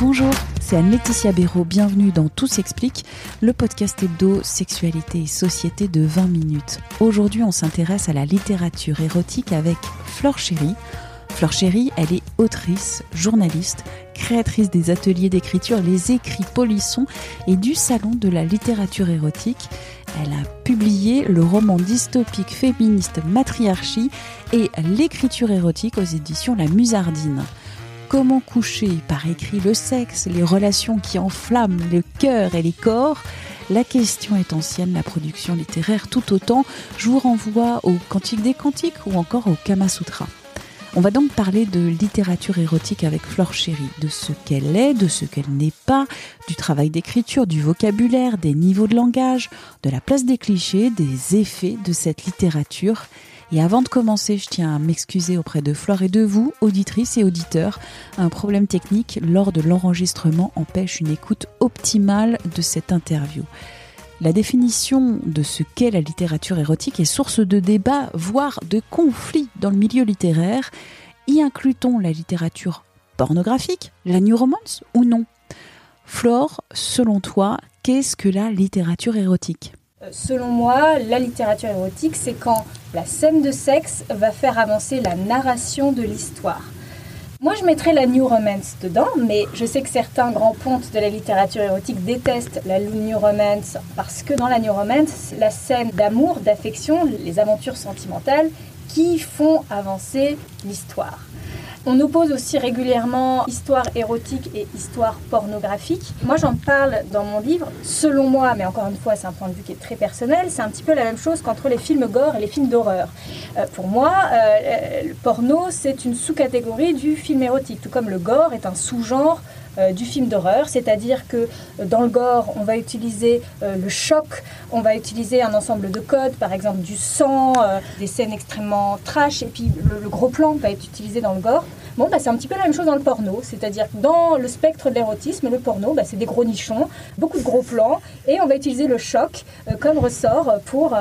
Bonjour, c'est Anne-Laetitia Béraud, bienvenue dans Tout s'explique, le podcast hebdo Sexualité et Société de 20 minutes. Aujourd'hui, on s'intéresse à la littérature érotique avec Flore Chéry. Flore Chéry, elle est autrice, journaliste, créatrice des ateliers d'écriture, les écrits polissons et du salon de la littérature érotique. Elle a publié le roman dystopique féministe Matriarchie et l'écriture érotique aux éditions La Musardine. Comment coucher par écrit le sexe, les relations qui enflamment le cœur et les corps ? La question est ancienne, la production littéraire tout autant. Je vous renvoie au Cantique des Cantiques ou encore au Kama Sutra. On va donc parler de littérature érotique avec Flore Chéry, de ce qu'elle est, de ce qu'elle n'est pas, du travail d'écriture, du vocabulaire, des niveaux de langage, de la place des clichés, des effets de cette littérature. Et avant de commencer, je tiens à m'excuser auprès de Flore et de vous, auditrices et auditeurs. Un problème technique lors de l'enregistrement empêche une écoute optimale de cette interview. La définition de ce qu'est la littérature érotique est source de débats, voire de conflits dans le milieu littéraire. Y inclut-on la littérature pornographique, la New Romance ou non ? Flore, selon toi, qu'est-ce que la littérature érotique ? Selon moi, la littérature érotique, c'est quand la scène de sexe va faire avancer la narration de l'histoire. Moi, je mettrais la New Romance dedans, mais je sais que certains grands pontes de la littérature érotique détestent la New Romance parce que dans la New Romance, la scène d'amour, d'affection, les aventures sentimentales qui font avancer l'histoire. On oppose aussi régulièrement histoire érotique et histoire pornographique. Moi, j'en parle dans mon livre. Selon moi, mais encore une fois, c'est un point de vue qui est très personnel, c'est un petit peu la même chose qu'entre les films gore et les films d'horreur. Pour moi, le porno, c'est une sous-catégorie du film érotique, tout comme le gore est un sous-genre du film d'horreur, c'est-à-dire que dans le gore, on va utiliser le choc, on va utiliser un ensemble de codes, par exemple du sang, des scènes extrêmement trash, et puis le gros plan va être utilisé dans le gore. Bon, c'est un petit peu la même chose dans le porno, c'est-à-dire que dans le spectre de l'érotisme, le porno, c'est des gros nichons, beaucoup de gros plans, et on va utiliser le choc comme ressort pour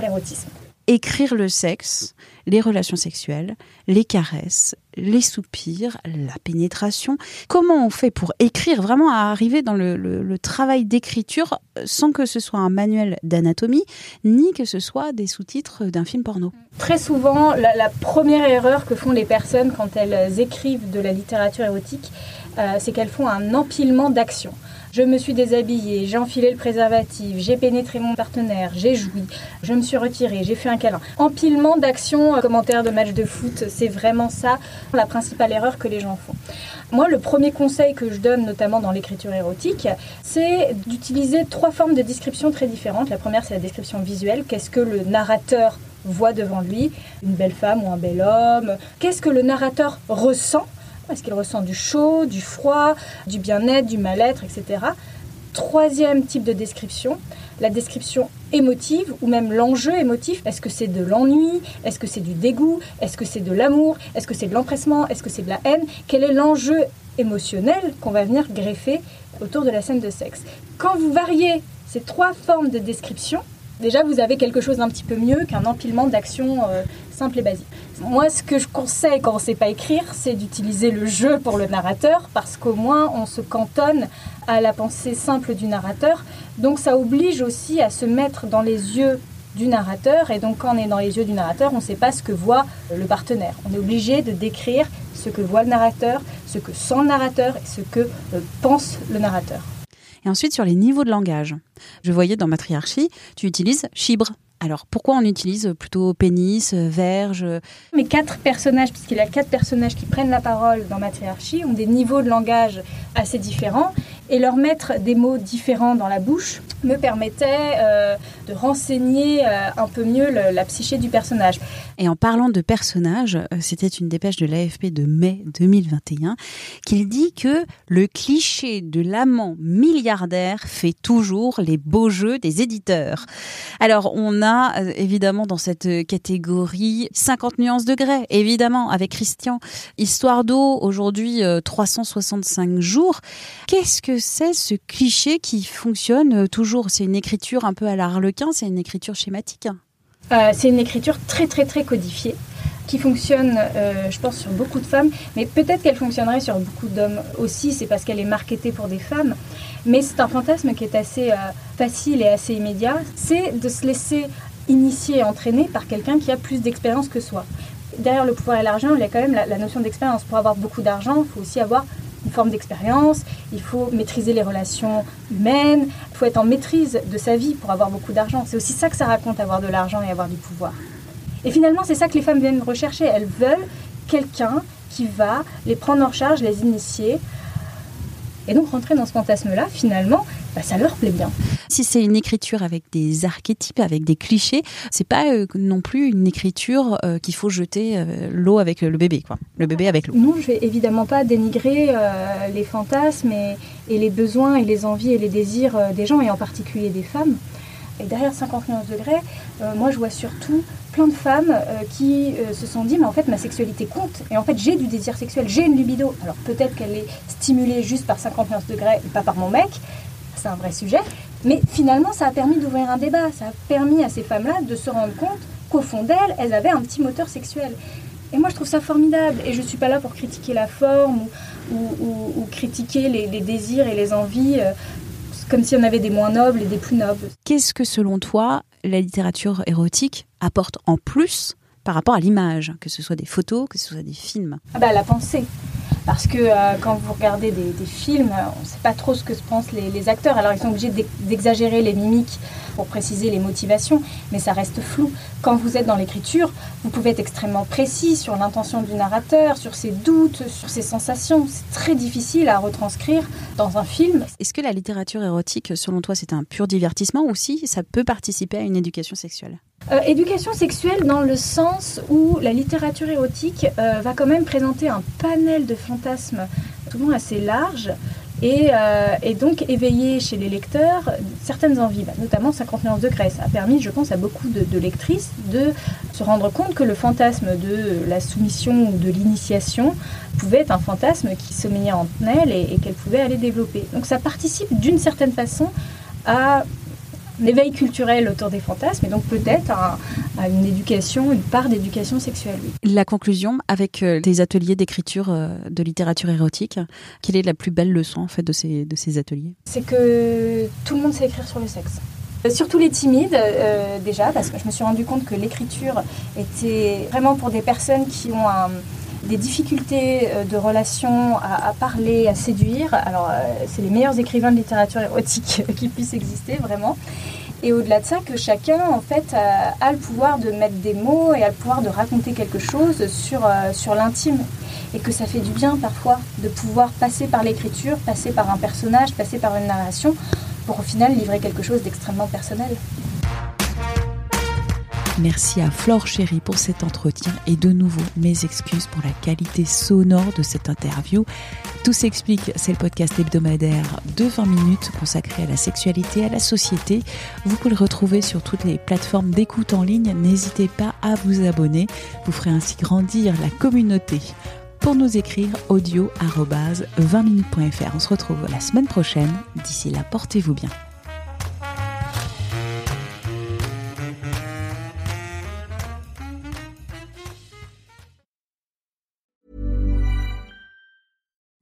l'érotisme. Écrire le sexe, les relations sexuelles, les caresses, les soupirs, la pénétration. Comment on fait pour écrire, vraiment à arriver dans le travail d'écriture sans que ce soit un manuel d'anatomie, ni que ce soit des sous-titres d'un film porno ? Très souvent, la première erreur que font les personnes quand elles écrivent de la littérature érotique, c'est qu'elles font un empilement d'actions. Je me suis déshabillée, j'ai enfilé le préservatif, j'ai pénétré mon partenaire, j'ai joui, je me suis retirée, j'ai fait un câlin. Empilement d'actions, commentaires de matchs de foot, c'est vraiment ça la principale erreur que les gens font. Moi, le premier conseil que je donne, notamment dans l'écriture érotique, c'est d'utiliser trois formes de description très différentes. La première, c'est la description visuelle. Qu'est-ce que le narrateur voit devant lui ? Une belle femme ou un bel homme ? Qu'est-ce que le narrateur ressent ? Est-ce qu'il ressent du chaud, du froid, du bien-être, du mal-être, etc. Troisième type de description, la description émotive ou même l'enjeu émotif. Est-ce que c'est de l'ennui ? Est-ce que c'est du dégoût ? Est-ce que c'est de l'amour ? Est-ce que c'est de l'empressement ? Est-ce que c'est de la haine ? Quel est l'enjeu émotionnel qu'on va venir greffer autour de la scène de sexe ? Quand vous variez ces trois formes de description, déjà, vous avez quelque chose d'un petit peu mieux qu'un empilement d'actions simples et basiques. Moi, ce que je conseille quand on ne sait pas écrire, c'est d'utiliser le jeu pour le narrateur, parce qu'au moins, on se cantonne à la pensée simple du narrateur. Donc, ça oblige aussi à se mettre dans les yeux du narrateur. Et donc, quand on est dans les yeux du narrateur, on ne sait pas ce que voit le partenaire. On est obligé de décrire ce que voit le narrateur, ce que sent le narrateur et ce que pense le narrateur. Et ensuite, sur les niveaux de langage. Je voyais dans Matriarchie, tu utilises chibre. Alors, pourquoi on utilise plutôt pénis, verge ? Mes quatre personnages, puisqu'il y a quatre personnages qui prennent la parole dans Matriarchie, ont des niveaux de langage assez différents et leur mettre des mots différents dans la bouche me permettait de renseigner un peu mieux la psyché du personnage. Et en parlant de personnage, c'était une dépêche de l'AFP de mai 2021 qui dit que le cliché de l'amant milliardaire fait toujours les beaux jeux des éditeurs. Alors on a évidemment dans cette catégorie 50 nuances de grey, évidemment avec Christian, Histoire d'eau, aujourd'hui 365 jours. Qu'est-ce que c'est ce cliché qui fonctionne toujours ? C'est une écriture un peu à la Harlequin, c'est une écriture schématique. C'est une écriture très très très codifiée qui fonctionne, je pense, sur beaucoup de femmes, mais peut-être qu'elle fonctionnerait sur beaucoup d'hommes aussi, c'est parce qu'elle est marketée pour des femmes. Mais c'est un fantasme qui est assez facile et assez immédiat, c'est de se laisser initier et entraîner par quelqu'un qui a plus d'expérience que soi. Derrière le pouvoir et l'argent, il y a quand même la notion d'expérience. Pour avoir beaucoup d'argent, il faut aussi avoir une forme d'expérience, il faut maîtriser les relations humaines, il faut être en maîtrise de sa vie pour avoir beaucoup d'argent. C'est aussi ça que ça raconte, avoir de l'argent et avoir du pouvoir. Et finalement, c'est ça que les femmes viennent rechercher. Elles veulent quelqu'un qui va les prendre en charge, les initier. Et donc rentrer dans ce fantasme-là, finalement, ça leur plaît bien. Si c'est une écriture avec des archétypes, avec des clichés, c'est pas non plus une écriture qu'il faut jeter l'eau avec le bébé, quoi. Le bébé avec l'eau. Non, je vais évidemment pas dénigrer les fantasmes et les besoins et les envies et les désirs des gens, et en particulier des femmes. Et derrière 50 nuances de grey, moi je vois surtout plein de femmes qui se sont dit « mais en fait ma sexualité compte et en fait j'ai du désir sexuel, j'ai une libido ». Alors peut-être qu'elle est stimulée juste par 50 nuances de grey et pas par mon mec, c'est un vrai sujet, mais finalement ça a permis d'ouvrir un débat, ça a permis à ces femmes-là de se rendre compte qu'au fond d'elles, elles avaient un petit moteur sexuel. Et moi je trouve ça formidable et je ne suis pas là pour critiquer la forme ou critiquer les désirs et les envies. Comme si on avait des moins nobles et des plus nobles. Qu'est-ce que, selon toi, la littérature érotique apporte en plus par rapport à l'image, que ce soit des photos, que ce soit des films ? La pensée. Parce que quand vous regardez des films, on ne sait pas trop ce que se pensent les acteurs. Alors, ils sont obligés d'exagérer les mimiques pour préciser les motivations, mais ça reste flou. Quand vous êtes dans l'écriture, vous pouvez être extrêmement précis sur l'intention du narrateur, sur ses doutes, sur ses sensations. C'est très difficile à retranscrire dans un film. Est-ce que la littérature érotique, selon toi, c'est un pur divertissement ou si ça peut participer à une éducation sexuelle ? Éducation sexuelle dans le sens où la littérature érotique va quand même présenter un panel de fantasmes souvent assez large et donc éveiller chez les lecteurs certaines envies, notamment 50 nuances de grey. Ça a permis, je pense, à beaucoup de lectrices de se rendre compte que le fantasme de la soumission ou de l'initiation pouvait être un fantasme qui sommeillait en elle et qu'elle pouvait aller développer. Donc ça participe d'une certaine façon à l'éveil culturel autour des fantasmes et donc peut-être à une éducation, une part d'éducation sexuelle. Oui. La conclusion avec des ateliers d'écriture de littérature érotique, quelle est la plus belle leçon en fait de ces ateliers ? C'est que tout le monde sait écrire sur le sexe. Surtout les timides, déjà, parce que je me suis rendu compte que l'écriture était vraiment pour des personnes qui ont des difficultés de relations à parler, à séduire. Alors, c'est les meilleurs écrivains de littérature érotique qui puissent exister, vraiment. Et au-delà de ça, que chacun, en fait, a le pouvoir de mettre des mots et a le pouvoir de raconter quelque chose sur l'intime. Et que ça fait du bien, parfois, de pouvoir passer par l'écriture, passer par un personnage, passer par une narration, pour au final livrer quelque chose d'extrêmement personnel. Merci à Flore Chéry pour cet entretien et de nouveau mes excuses pour la qualité sonore de cette interview. Tout s'explique, c'est le podcast hebdomadaire de 20 minutes consacré à la sexualité, à la société. Vous pouvez le retrouver sur toutes les plateformes d'écoute en ligne. N'hésitez pas à vous abonner, vous ferez ainsi grandir la communauté. Pour nous écrire, audio@20minutes.fr. On se retrouve la semaine prochaine. D'ici là, portez-vous bien.